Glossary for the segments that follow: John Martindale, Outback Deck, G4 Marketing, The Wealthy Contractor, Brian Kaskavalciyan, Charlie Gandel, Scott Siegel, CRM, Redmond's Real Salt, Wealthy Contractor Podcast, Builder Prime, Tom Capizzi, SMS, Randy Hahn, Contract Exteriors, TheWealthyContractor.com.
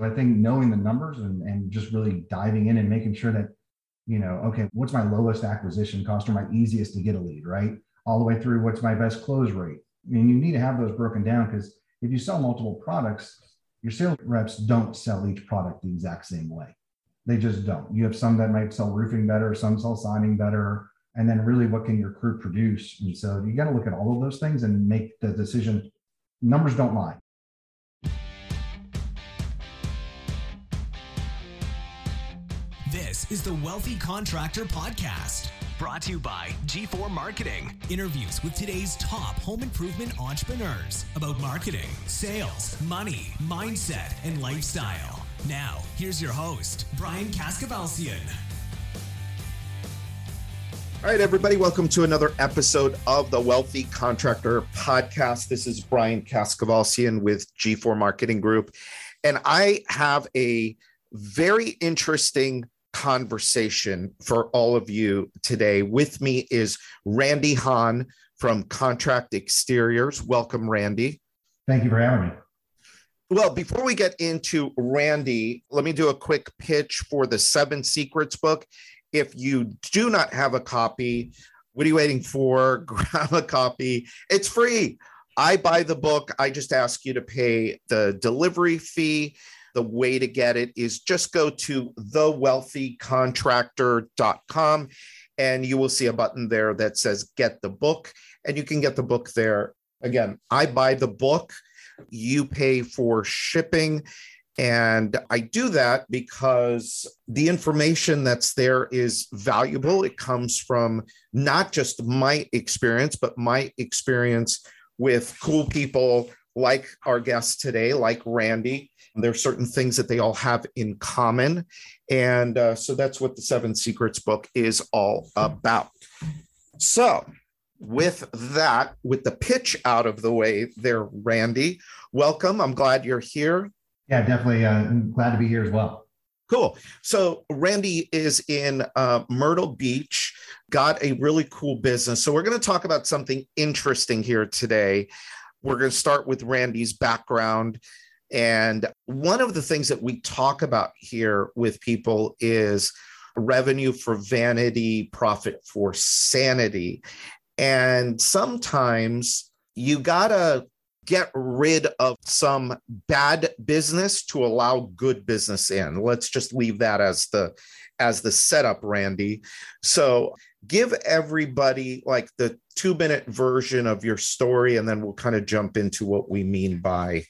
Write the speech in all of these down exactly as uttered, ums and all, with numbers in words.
I think knowing the numbers and, and just really diving in and making sure that, you know, okay, what's my lowest acquisition cost or my easiest to get a lead, right? All the way through, what's my best close rate? I mean, you need to have those broken down because if you sell multiple products, your sales reps don't sell each product the exact same way. They just don't. You have some that might sell roofing better, some sell siding better, and then really what can your crew produce? And so you got to look at all of those things and make the decision. Numbers don't lie. This is the Wealthy Contractor Podcast, brought to you by G four Marketing. Interviews with today's top home improvement entrepreneurs about marketing, sales, money, mindset, and lifestyle. Now, here's your host, Brian Kaskavalciyan. All right, everybody, welcome to another episode of the Wealthy Contractor Podcast. This is Brian Kaskavalciyan with G four Marketing Group, and I have a very interesting conversation for all of you today. With me is Randy Hahn from Contract Exteriors. Welcome, Randy. Thank you for having me. Well, before we get into Randy, let me do a quick pitch for the Seven Secrets book. If you do not have a copy, what are you waiting for? Grab a copy. It's free. I buy the book. I just ask you to pay the delivery fee. The way to get it is just go to the wealthy contractor dot com and you will see a button there that says get the book, and you can get the book there. Again, I buy the book. You pay for shipping. And I do that because the information that's there is valuable. It comes from not just my experience, but my experience with cool people like our guest today, like Randy. There are certain things that they all have in common. And uh, so that's what the Seven Secrets book is all about. So with that, with the pitch out of the way there, Randy, welcome. I'm glad you're here. Yeah, definitely. Uh, I'm glad to be here as well. Cool. So Randy is in uh, Myrtle Beach, got a really cool business. So we're going to talk about something interesting here today. We're going to start with Randy's background. And one of the things that we talk about here with people is revenue for vanity, profit for sanity. And sometimes you got to get rid of some bad business to allow good business in. Let's just leave that as the as the setup, Randy. So give everybody like the two-minute version of your story, and then we'll kind of jump into what we mean by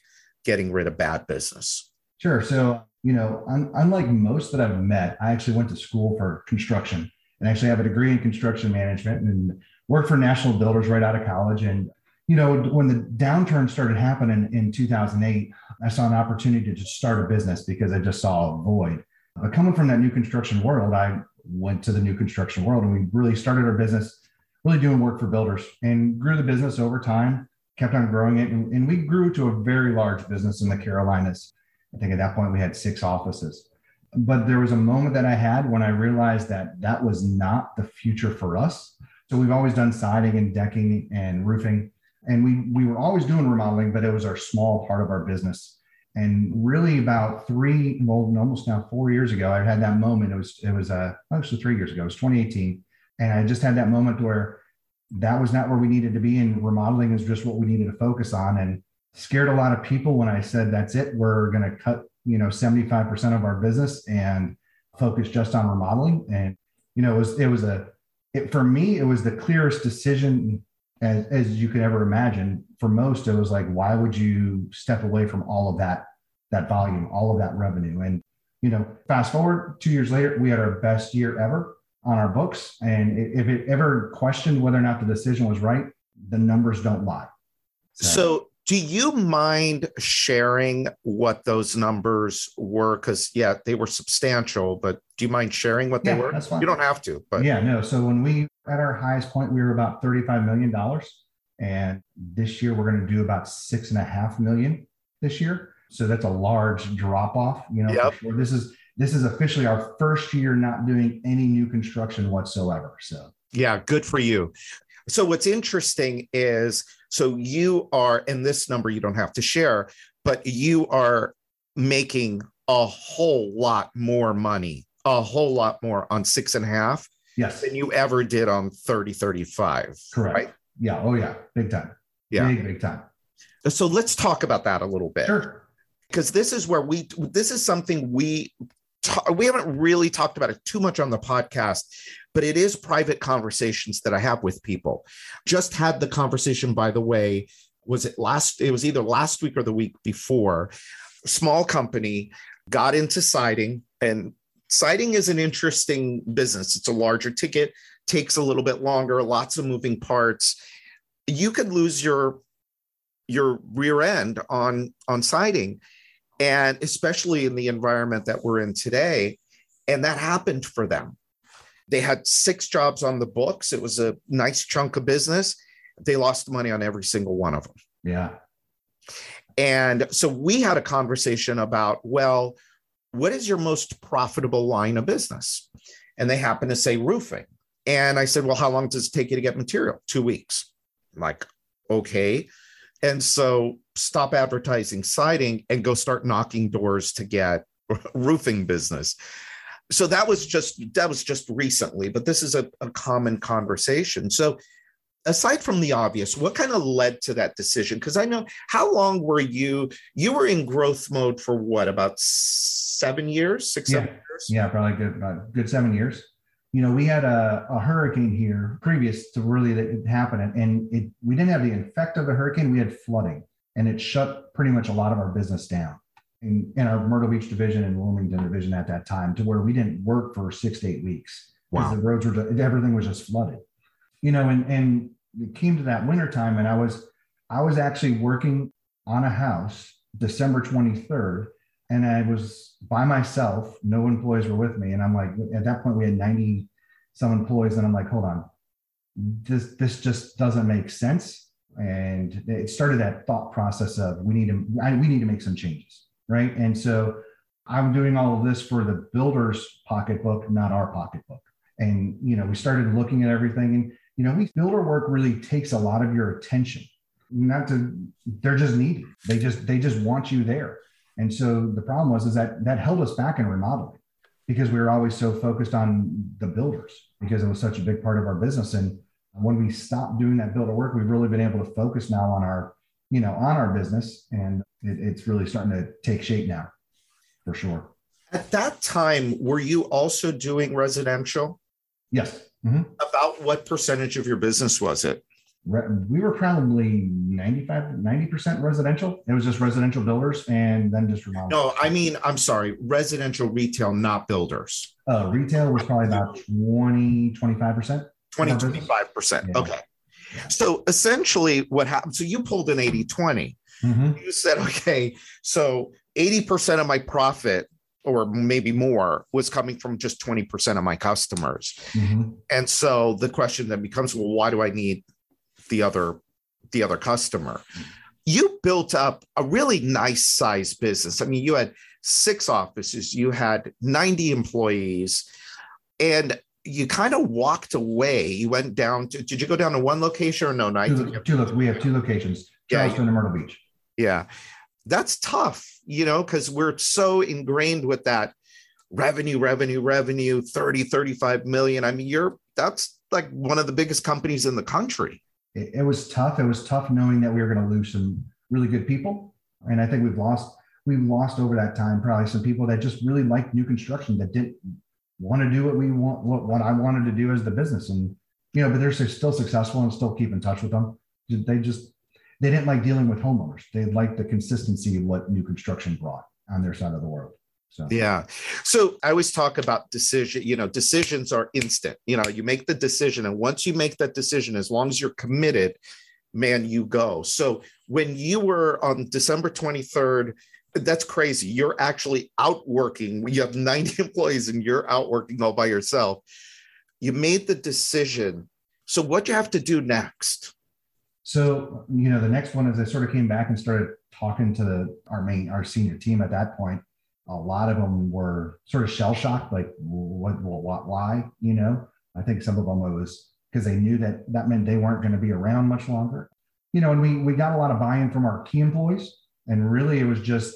getting rid of bad business. Sure. So, you know, un- unlike most that I've met, I actually went to school for construction and actually have a degree in construction management and worked for national builders right out of college. And you know, when the downturn started happening in two thousand eight, I saw an opportunity to just start a business because I just saw a void. But coming from that new construction world, I went to the new construction world and we really started our business, really doing work for builders, and grew the business over time, kept on growing it. And, and we grew to a very large business in the Carolinas. I think at that point we had six offices. But there was a moment that I had when I realized that that was not the future for us. So we've always done siding and decking and roofing. And we we were always doing remodeling, but it was our small part of our business. And really about three, well, almost now four years ago, I had that moment. It was, it was uh, actually three years ago. It was twenty eighteen. And I just had that moment where that was not where we needed to be. And remodeling is just what we needed to focus on, and scared a lot of people when I said, that's it. We're going to cut, you know, seventy-five percent of our business and focus just on remodeling. And, you know, it was, it was a, it, for me, it was the clearest decision As, as you could ever imagine. For most, it was like, why would you step away from all of that, that volume, all of that revenue? And, you know, fast forward two years later, we had our best year ever on our books. And if it ever questioned whether or not the decision was right, the numbers don't lie. So, so do you mind sharing what those numbers were? Because, yeah, they were substantial, but do you mind sharing what they yeah, were? That's fine. You don't have to. But yeah, no. So when we, at our highest point, we were about thirty-five million dollars. And this year we're going to do about six and a half million this year. So that's a large drop off, you know, yep. For sure. This is, this is officially our first year not doing any new construction whatsoever. So yeah, good for you. So what's interesting is, so you are, and this number you don't have to share, but you are making a whole lot more money, a whole lot more on six and a half yes. than you ever did on thirty, thirty-five. Correct. Right? Yeah. Oh, yeah. Big time. Yeah. Big, big time. So let's talk about that a little bit. Sure. Because this is where we, this is something we, ta- we haven't really talked about it too much on the podcast, but it is private conversations that I have with people. Just had the conversation, by the way, was it last, it was either last week or the week before. Small company got into siding, and siding is an interesting business. It's a larger ticket, takes a little bit longer, lots of moving parts. You could lose your your rear end on, on siding, and especially in the environment that we're in today. And that happened for them. They had six jobs on the books. It was a nice chunk of business. They lost money on every single one of them. Yeah. And so we had a conversation about, well, what is your most profitable line of business? And they happened to say roofing. And I said, well, how long does it take you to get material? Two weeks. I'm like, okay. And so stop advertising siding and go start knocking doors to get roofing business. So that was just, that was just recently, but this is a, a common conversation. So aside from the obvious, what kind of led to that decision? Because I know, how long were you, you were in growth mode for what, about seven years, six, yeah. seven years? Yeah, probably good, about good seven years. You know, we had a, a hurricane here previous to really it happening, and it, we didn't have the effect of the hurricane. We had flooding, and it shut pretty much a lot of our business down in, in our Myrtle Beach division and Wilmington division at that time, to where we didn't work for six to eight weeks because wow. the roads were, everything was just flooded. You know, and and it came to that winter time, and I was I was actually working on a house December twenty-third, and I was by myself. No employees were with me, and I'm like, at that point we had ninety some employees, and I'm like, hold on, this this just doesn't make sense. And it started that thought process of we need to I, we need to make some changes, right? And so I'm doing all of this for the builder's pocketbook, not our pocketbook. And you know, we started looking at everything, and you know, we builder work really takes a lot of your attention. Not to, they're just needy. They just, they just want you there. And so the problem was, is that that held us back in remodeling because we were always so focused on the builders because it was such a big part of our business. And when we stopped doing that builder work, we've really been able to focus now on our, you know, on our business. And it, it's really starting to take shape now for sure. At that time, were you also doing residential? Yes. Mm-hmm. About what percentage of your business was it? We were probably ninety-five, ninety percent residential. It was just residential builders and then just remodeling. No, I mean, I'm sorry, residential retail, not builders. Uh, retail was probably about twenty, twenty-five percent. twenty, twenty-five percent. Yeah. Okay. So essentially what happened, so you pulled an eighty-twenty. Mm-hmm. You said, okay, so eighty percent of my profit or maybe more was coming from just twenty percent of my customers. Mm-hmm. And so the question then becomes, well, why do I need the other, the other customer? You built up a really nice size business. I mean, you had six offices, you had ninety employees, and you kind of walked away. You went down to, did you go down to one location or no? no two, I two, we have two locations, yeah, Charleston and Myrtle Beach. Yeah. That's tough, you know, because we're so ingrained with that revenue, revenue, revenue, thirty, thirty-five million. I mean, you're that's like one of the biggest companies in the country. It, it was tough. It was tough knowing that we were going to lose some really good people. And I think we've lost, we've lost over that time, probably some people that just really liked new construction that didn't want to do what we want, what, what I wanted to do as the business. And, you know, but they're still successful and still keep in touch with them. They just, They didn't like dealing with homeowners. They liked the consistency of what new construction brought on their side of the world. So yeah. So I always talk about decision, you know, decisions are instant. You know, you make the decision. And once you make that decision, as long as you're committed, man, you go. So when you were on December twenty-third, that's crazy. You're actually outworking. You have ninety employees and you're outworking all by yourself. You made the decision. So what do you have to do next? So, you know, the next one is I sort of came back and started talking to the, our main, our senior team at that point. A lot of them were sort of shell shocked, like, what, what, what why? You know, I think some of them it was because they knew that that meant they weren't going to be around much longer. You know, and we, we got a lot of buy-in from our key employees. And really it was just,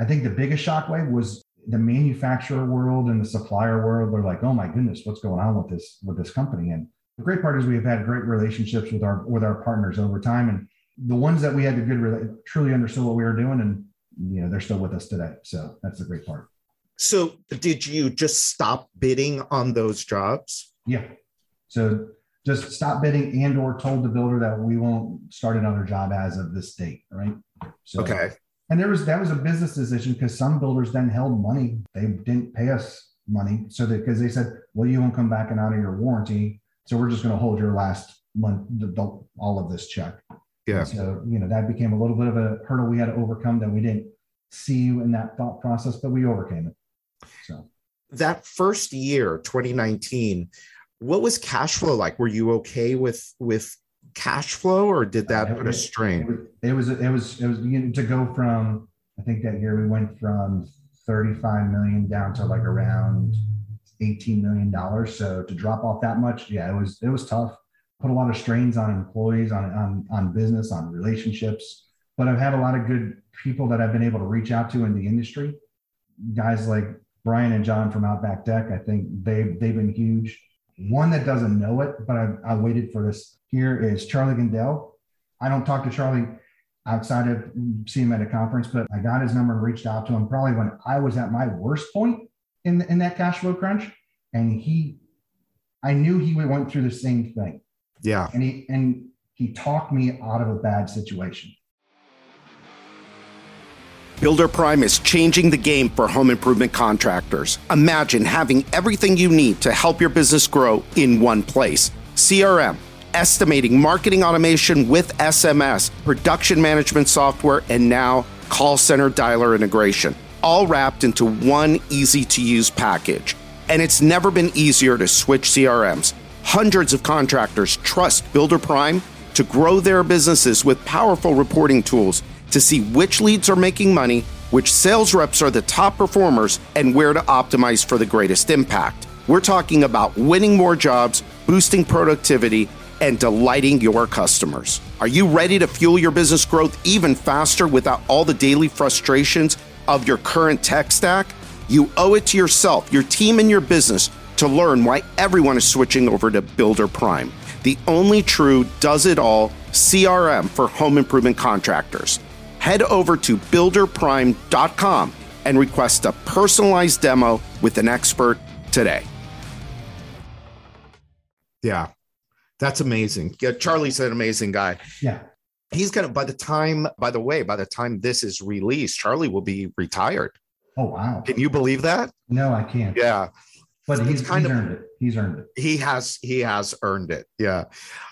I think the biggest shockwave was the manufacturer world and the supplier world are like, oh my goodness, what's going on with this, with this company? And the great part is we have had great relationships with our, with our partners over time. And the ones that we had the good, truly understood what we were doing, and, you know, they're still with us today. So that's the great part. So did you just stop bidding on those jobs? Yeah. So just stop bidding and or told the builder that we won't start another job as of this date. Right. So, okay. And there was, that was a business decision, because some builders then held money. They didn't pay us money. So that, because they said, well, you won't come back and out of your warranty. So we're just going to hold your last month, all of this check. Yeah. And so, you know, that became a little bit of a hurdle we had to overcome that we didn't see in that thought process, but we overcame it. So that first year, twenty nineteen, what was cash flow like? Were you okay with, with cash flow, or did that uh, put was, a strain? It was, it was, it was, you know, to go from, I think that year we went from thirty-five million down to like around eighteen million dollars. So to drop off that much, yeah, it was, it was tough. Put a lot of strains on employees, on, on, on business, on relationships. But I've had a lot of good people that I've been able to reach out to in the industry. Guys like Brian and John from Outback Deck, I think they've, they've been huge. One that doesn't know it, but I, I waited for this here, is Charlie Gandel. I don't talk to Charlie outside of seeing him at a conference, but I got his number and reached out to him probably when I was at my worst point in, in that cash flow crunch. And he, I knew he went through the same thing. Yeah. And he, and he talked me out of a bad situation. Builder Prime is changing the game for home improvement contractors. Imagine having everything you need to help your business grow in one place. C R M, estimating, marketing automation with S M S, production management software, and now call center dialer integration, all wrapped into one easy-to-use package. And it's never been easier to switch C R Ms. Hundreds of contractors trust Builder Prime to grow their businesses with powerful reporting tools to see which leads are making money, which sales reps are the top performers, and where to optimize for the greatest impact. We're talking about winning more jobs, boosting productivity, and delighting your customers. Are you ready to fuel your business growth even faster without all the daily frustrations of your current tech stack? You owe it to yourself, your team, and your business to learn why everyone is switching over to Builder Prime, the only true does-it-all C R M for home improvement contractors. Head over to builder prime dot com and request a personalized demo with an expert today. Yeah, that's amazing. Yeah, Charlie's an amazing guy. Yeah. He's going to, by the time, by the way, by the time this is released, Charlie will be retired. Oh, wow. Can you believe that? No, I can't. Yeah. But he's, he's kind he's of, earned it. He's earned it. He has. He has earned it. Yeah,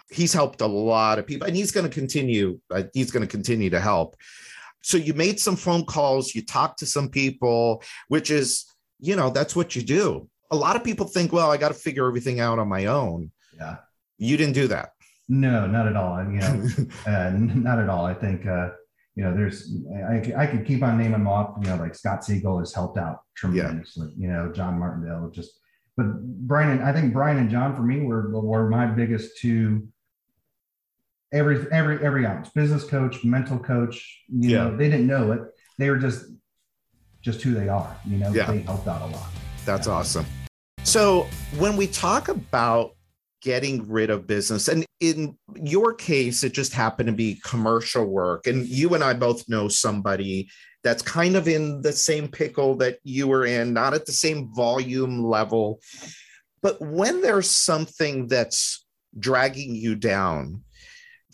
he's helped a lot of people, and he's going to continue. Uh, he's going to continue to help. So you made some phone calls. You talked to some people, which is, you know, that's what you do. A lot of people think, well, I got to figure everything out on my own. Yeah, you didn't do that. No, not at all. I mean, you know, uh, not at all. I think uh, you know, there's. I, I could keep on naming them off. You know, like Scott Siegel has helped out tremendously. Yeah. You know, John Martindale just. But Brian, and I think Brian and John for me were, were my biggest two. Every every every ounce, business coach, mental coach. You yeah. know, they didn't know it. They were just just who they are. You know, yeah. They helped out a lot. That's yeah. awesome. So when we talk about getting rid of business, and in your case, it just happened to be commercial work, and you and I both know somebody that's kind of in the same pickle that you were in, not at the same volume level. But when there's something that's dragging you down,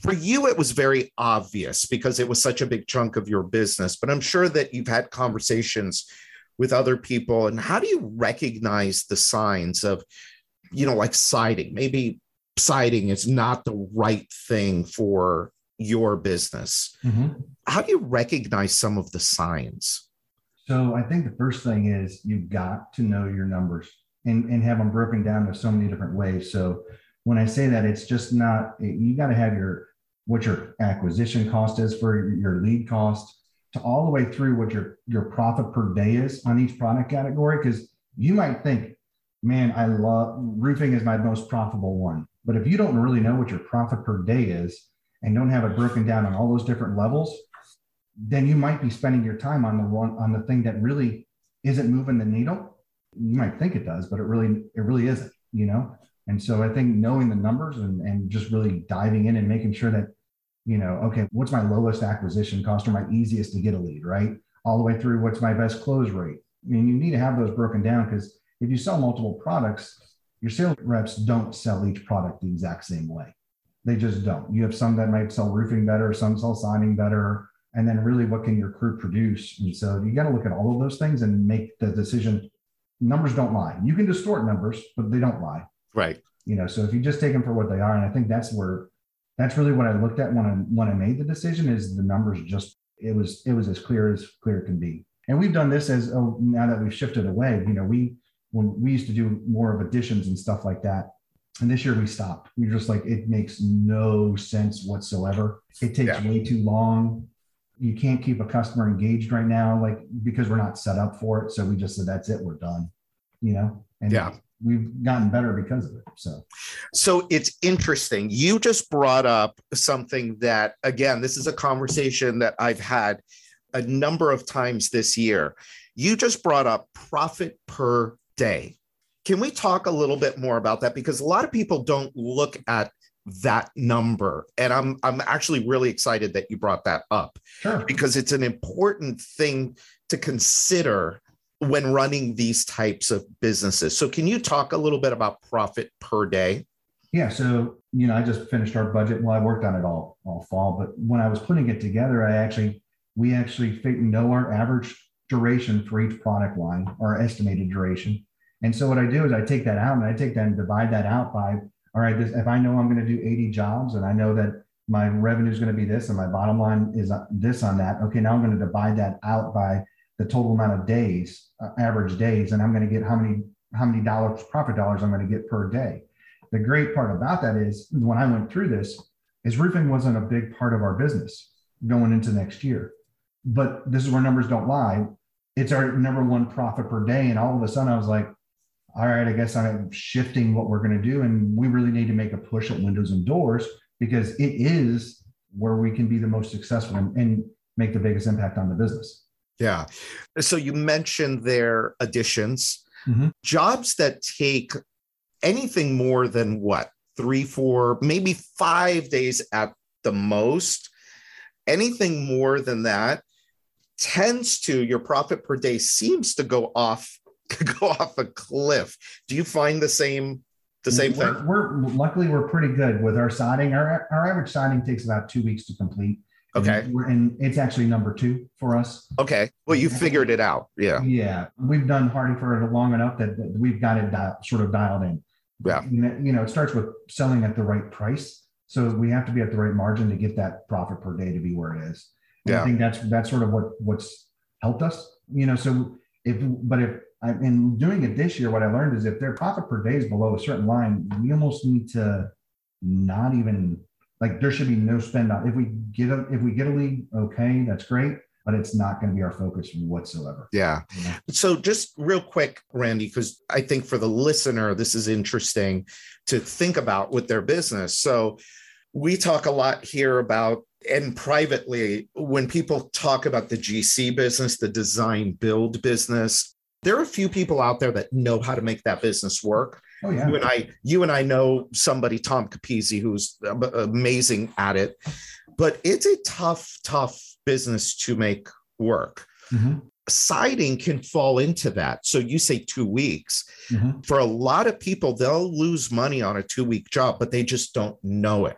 for you, it was very obvious because it was such a big chunk of your business. But I'm sure that you've had conversations with other people. And how do you recognize the signs of, you know, like siding? Maybe siding is not the right thing for your business. Mm-hmm. How do you recognize some of the signs? So I think the first thing is you've got to know your numbers and, and have them broken down in so many different ways. So when I say that, it's just not, you got to have your, what your acquisition cost is for your lead cost to all the way through what your, your profit per day is on each product category. Because you might think, man, I love roofing is my most profitable one. But if you don't really know what your profit per day is, and don't have it broken down on all those different levels, then you might be spending your time on the one on the thing that really isn't moving the needle. You might think it does, but it really, it really isn't, you know? And so I think knowing the numbers and, and just really diving in and making sure that, you know, okay, what's my lowest acquisition cost or my easiest to get a lead, right? All the way through, what's my best close rate? I mean, you need to have those broken down, because if you sell multiple products, your sales reps don't sell each product the exact same way. They just don't. You have some that might sell roofing better, some sell siding better, and then really what can your crew produce? And so you got to look at all of those things and make the decision. Numbers don't lie. You can distort numbers, but they don't lie. Right. You know, so if you just take them for what they are, and I think that's where, that's really what I looked at when I, when I made the decision, is the numbers just, it was, it was as clear as clear can be. And we've done this as, oh, now that we've shifted away, you know, we, when we used to do more of additions and stuff like that. And this year we stopped. We were just like, it makes no sense whatsoever. It takes yeah. way too long. You can't keep a customer engaged right now, like, because we're not set up for it. So we just said, that's it. We're done, you know? And yeah. we've gotten better because of it. So, so it's interesting. You just brought up something that, again, this is a conversation that I've had a number of times this year. You just brought up profit per day. Can we talk a little bit more about that? Because a lot of people don't look at that number. And I'm, I'm actually really excited that you brought that up, sure. because it's an important thing to consider when running these types of businesses. So can you talk a little bit about profit per day? Yeah. So, you know, I just finished our budget. Well, I worked on it all, all fall, but when I was putting it together, I actually, we actually know our average duration for each product line, our estimated duration. And so what I do is I take that out and I take that and divide that out by, all right, this, if I know I'm going to do eighty jobs and I know that my revenue is going to be this and my bottom line is this on that, okay, now I'm going to divide that out by the total amount of days, uh, average days, and I'm going to get how many how many dollars, profit dollars I'm going to get per day. The great part about that is when I went through this, is roofing wasn't a big part of our business going into next year. But this is where numbers don't lie. It's our number one profit per day. And all of a sudden I was like, all right, I guess I'm shifting what we're going to do. And we really need to make a push at windows and doors, because it is where we can be the most successful and, and make the biggest impact on the business. Yeah. So you mentioned their additions, mm-hmm. jobs that take anything more than what, three, four, maybe five days at the most, anything more than that tends to, your profit per day seems to go off go off a cliff. Do you find the same the same we're, thing? We're luckily we're pretty good with our siding. Our our average siding takes about two weeks to complete. Okay, and, we're, and it's actually number two for us. Okay, well you figured it out. Yeah, yeah, we've done Hardy for it long enough that, that we've got it dial, sort of dialed in. Yeah, you know, it starts with selling at the right price, so we have to be at the right margin to get that profit per day to be where it is. And yeah, I think that's that's sort of what what's helped us. You know, so if but if in doing it this year, what I learned is if their profit per day is below a certain line, we almost need to not even, like there should be no spend on. If we get a, if we get a lead, okay, that's great, but it's not going to be our focus whatsoever. Yeah. You know? So just real quick, Randy, because I think for the listener, this is interesting to think about with their business. So we talk a lot here about, and privately, when people talk about the G C business, the design build business, there are a few people out there that know how to make that business work. Oh, yeah. You and I, you and I know somebody, Tom Capizzi, who's amazing at it, but it's a tough, tough business to make work. Mm-hmm. Siding can fall into that. So you say two weeks. Mm-hmm. For a lot of people, they'll lose money on a two-week job, but they just don't know it.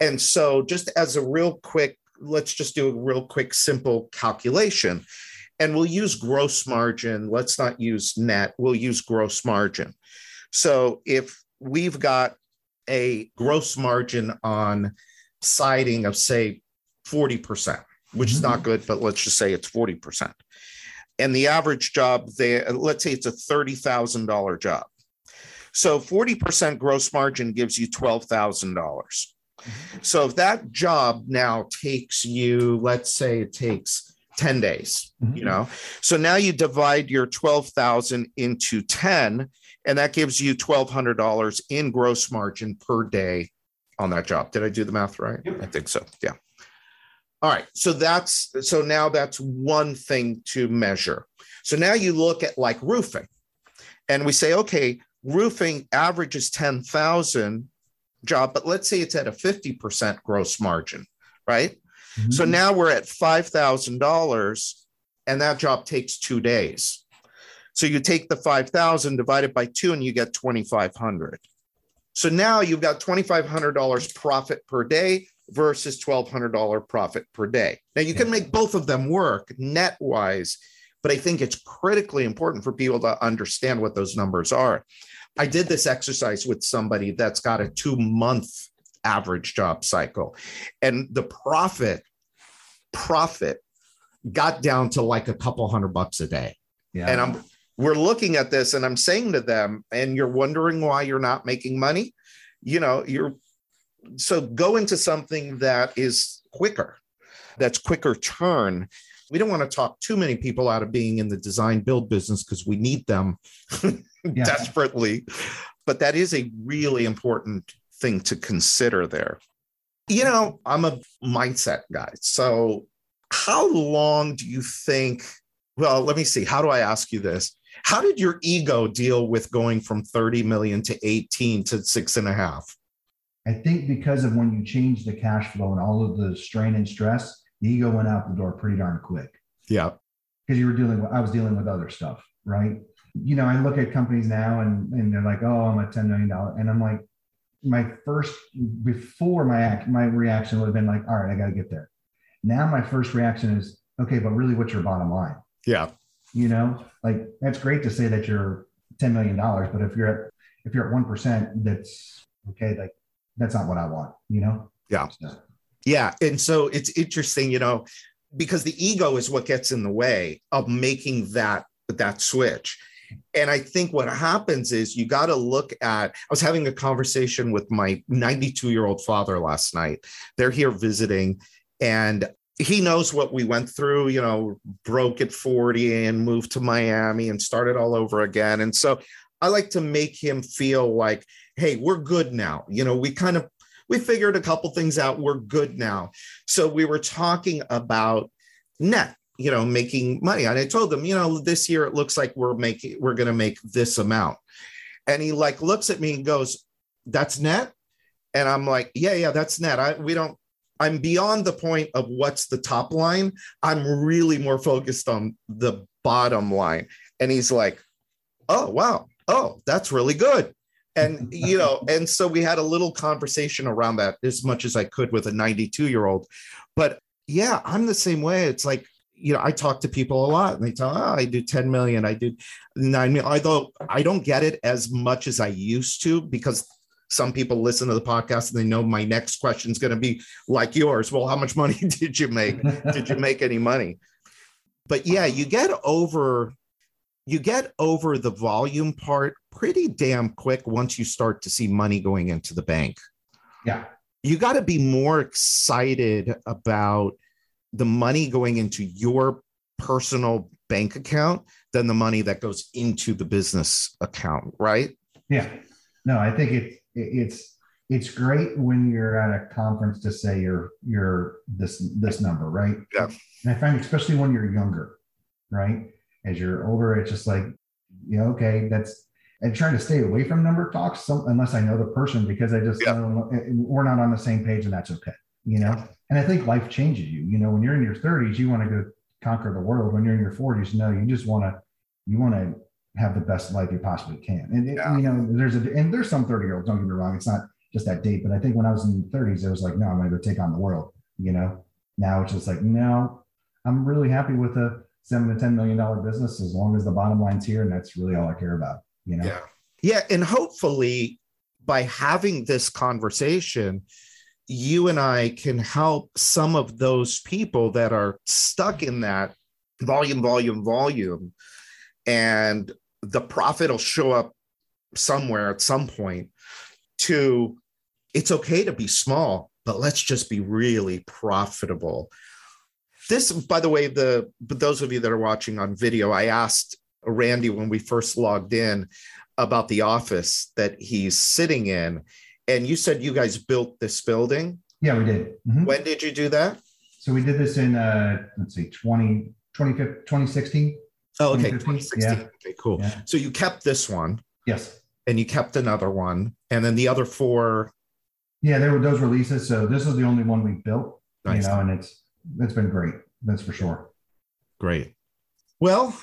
And so just as a real quick, let's just do a real quick, simple calculation. And we'll use gross margin. Let's not use net. We'll use gross margin. So if we've got a gross margin on siding of, say, forty percent, which is not good, but let's just say it's forty percent. And the average job there, let's say it's a thirty thousand dollars job. So forty percent gross margin gives you twelve thousand dollars. So if that job now takes you, let's say it takes ten days, mm-hmm. you know, so now you divide your twelve thousand into ten, and that gives you twelve hundred dollars in gross margin per day on that job. Did I do the math right? Yep. I think so. Yeah. All right. So that's, so now that's one thing to measure. So now you look at like roofing and we say, okay, roofing averages ten thousand job, but let's say it's at a fifty percent gross margin, right? Mm-hmm. So now we're at five thousand dollars and that job takes two days. So you take the five thousand divided by two and you get twenty-five hundred. So now you've got twenty-five hundred dollars profit per day versus twelve hundred dollars profit per day. Now you can make both of them work net wise, but I think it's critically important for people to understand what those numbers are. I did this exercise with somebody that's got a two month average job cycle and the profit profit got down to like a couple hundred bucks a day. Yeah. And I'm, we're looking at this and I'm saying to them, and you're wondering why you're not making money. You know, you're, so go into something that is quicker, that's quicker turn. We don't want to talk too many people out of being in the design build business because we need them yeah. desperately, but that is a really important thing to consider there. You know, I'm a mindset guy. So how long do you think, well, let me see, how do I ask you this? How did your ego deal with going from thirty million to eighteen to six and a half? I think because of when you change the cash flow and all of the strain and stress, the ego went out the door pretty darn quick. Yeah. Because you were dealing with, I was dealing with other stuff, right? You know, I look at companies now and, and they're like, oh, I'm a ten million dollars. And I'm like, my first, before my act, my reaction would have been like, all right, I got to get there. Now my first reaction is, okay, but really what's your bottom line? Yeah. You know, like that's great to say that you're ten million dollars, but if you're at, if you're at one percent, that's okay. Like, that's not what I want, you know? Yeah. So. Yeah. And so it's interesting, you know, because the ego is what gets in the way of making that, that switch. And I think what happens is you got to look at, I was having a conversation with my ninety-two year old father last night. They're here visiting and he knows what we went through, you know, broke at forty and moved to Miami and started all over again. And so I like to make him feel like, hey, we're good now. You know, we kind of, we figured a couple things out. We're good now. So we were talking about net, you know, making money. And I told him, you know, this year it looks like we're making, we're going to make this amount. And he like looks at me and goes, that's net. And I'm like, yeah, yeah, that's net. I, we don't, I'm beyond the point of what's the top line. I'm really more focused on the bottom line. And he's like, oh, wow. Oh, that's really good. And, you know, and so we had a little conversation around that as much as I could with a ninety-two year old. But yeah, I'm the same way. It's like, you know, I talk to people a lot and they tell, oh, I do ten million. I do nine million. Although I don't get it as much as I used to because some people listen to the podcast and they know my next question is going to be like yours. Well, how much money did you make? Did you make any money? But yeah, you get over, you get over the volume part pretty damn quick once you start to see money going into the bank. Yeah. You got to be more excited about the money going into your personal bank account than the money that goes into the business account, right? Yeah. No, I think it, it, it's it's great when you're at a conference to say you're you're this this number, right? Yeah. And I find especially when you're younger, right? As you're older, it's just like, yeah, okay, that's. I'm trying to stay away from number talks, some, unless I know the person, because I just, yeah. I don't, we're not on the same page, and that's okay, you know. Yeah. And I think life changes you. You know, when you're in your thirties, you want to go conquer the world. When you're in your forties, no, you just want to, you want to have the best life you possibly can. And it, yeah. you know, there's a, and there's some thirty year olds. Don't get me wrong, it's not just that date. But I think when I was in the thirties, I was like, no, I'm going to go take on the world. You know, now it's just like, no, I'm really happy with a seven to ten million dollar business as long as the bottom line's here, and that's really all I care about. You know? Yeah. Yeah. And hopefully by having this conversation, you and I can help some of those people that are stuck in that volume, volume, volume, and the profit will show up somewhere at some point to, it's okay to be small, but let's just be really profitable. This, by the way, the, those of you that are watching on video, I asked Randy, when we first logged in, about the office that he's sitting in. And you said you guys built this building. Yeah, we did. Mm-hmm. When did you do that? So we did this in, uh, let's see, twenty, twenty, twenty sixteen. Oh, okay. twenty sixteen Yeah. Okay, cool. Yeah. So you kept this one. Yes. And you kept another one. And then the other four. Yeah, there were those releases. So this is the only one we built. Nice. You know, and it's it's been great. That's for sure. Great. Well,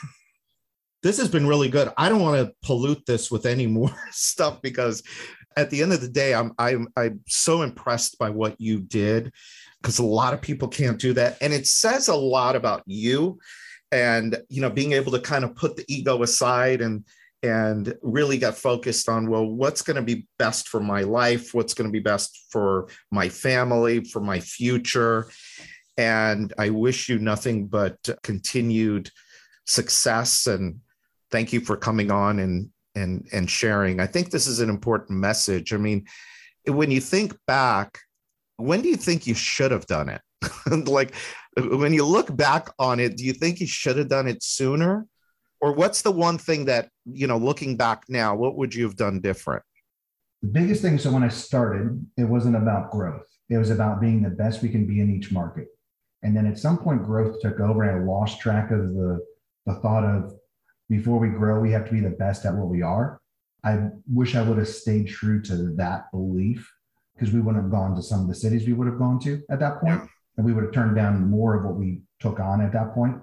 this has been really good. I don't want to pollute this with any more stuff because at the end of the day, I'm I'm I'm so impressed by what you did because a lot of people can't do that. And it says a lot about you and, you know, being able to kind of put the ego aside and and really got focused on, well, what's going to be best for my life? What's going to be best for my family, for my future? And I wish you nothing but continued success. And thank you for coming on and, and, and sharing. I think this is an important message. I mean, when you think back, when do you think you should have done it? Like when you look back on it, do you think you should have done it sooner? Or what's the one thing that, you know, looking back now, what would you have done different? The biggest thing, so when I started, it wasn't about growth. It was about being the best we can be in each market. And then at some point, growth took over. I lost track of the, the thought of before we grow, we have to be the best at what we are. I wish I would have stayed true to that belief because we wouldn't have gone to some of the cities we would have gone to at that point, and we would have turned down more of what we took on at that point.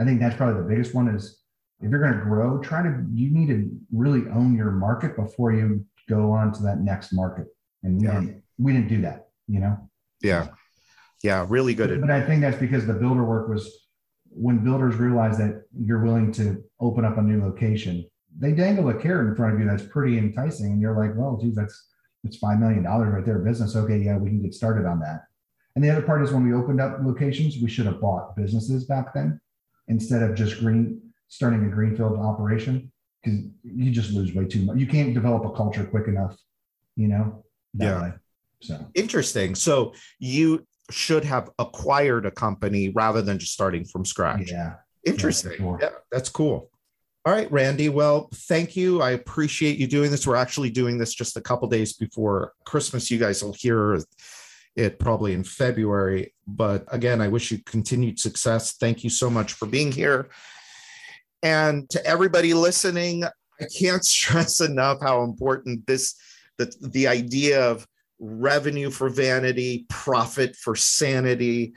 I think that's probably the biggest one is, if you're going to grow, try to, you need to really own your market before you go on to that next market. And we, yeah. didn't, we didn't do that, you know? Yeah. Yeah. Really good. But, but I think that's because the builder work was when builders realize that you're willing to open up a new location, they dangle a carrot in front of you. That's pretty enticing. And you're like, well, geez, that's, that's five million dollars right there business. Okay. Yeah. We can get started on that. And the other part is when we opened up locations, we should have bought businesses back then instead of just green starting a greenfield operation because you just lose way too much. You can't develop a culture quick enough, you know, that yeah. way. So interesting. So you should have acquired a company rather than just starting from scratch. Yeah. Interesting. Yeah, sure. Yeah, that's cool. All right, Randy. Well, thank you. I appreciate you doing this. We're actually doing this just a couple of days before Christmas. You guys will hear it probably in February, but again, I wish you continued success. Thank you so much for being here. And to everybody listening, I can't stress enough how important this, the, the idea of revenue for vanity, profit for sanity,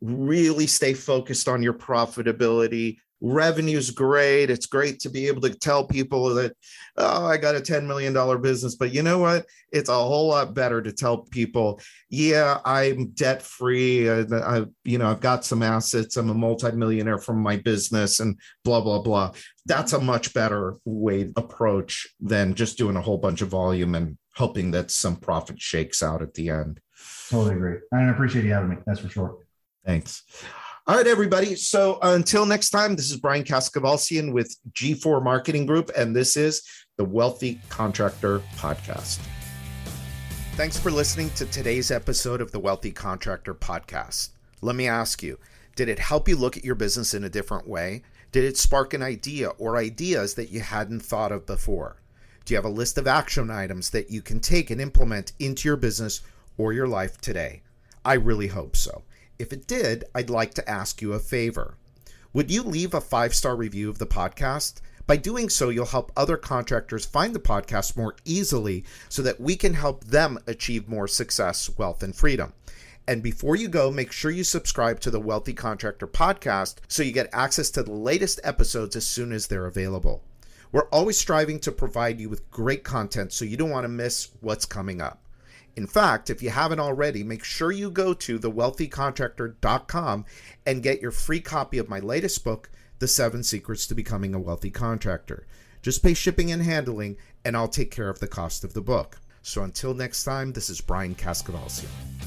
really stay focused on your profitability. Revenue's great. It's great to be able to tell people that, oh, I got a ten million dollars business, but you know what? It's a whole lot better to tell people, yeah, I'm debt free. I, I, you know, I've got some assets. I'm a multimillionaire from my business and blah, blah, blah. That's a much better way approach than just doing a whole bunch of volume and hoping that some profit shakes out at the end. Totally agree. I appreciate you having me. That's for sure. Thanks. All right, everybody. So until next time, this is Brian Kaskavalciyan with G four Marketing Group, and this is the Wealthy Contractor Podcast. Thanks for listening to today's episode of the Wealthy Contractor Podcast. Let me ask you, did it help you look at your business in a different way? Did it spark an idea or ideas that you hadn't thought of before? Do you have a list of action items that you can take and implement into your business or your life today? I really hope so. If it did, I'd like to ask you a favor. Would you leave a five-star review of the podcast? By doing so, you'll help other contractors find the podcast more easily so that we can help them achieve more success, wealth, and freedom. And before you go, make sure you subscribe to the Wealthy Contractor Podcast so you get access to the latest episodes as soon as they're available. We're always striving to provide you with great content so you don't want to miss what's coming up. In fact, if you haven't already, make sure you go to the wealthy contractor dot com and get your free copy of my latest book, The Seven Secrets to Becoming a Wealthy Contractor. Just pay shipping and handling, and I'll take care of the cost of the book. So until next time, this is Brian Kaskavalciyan.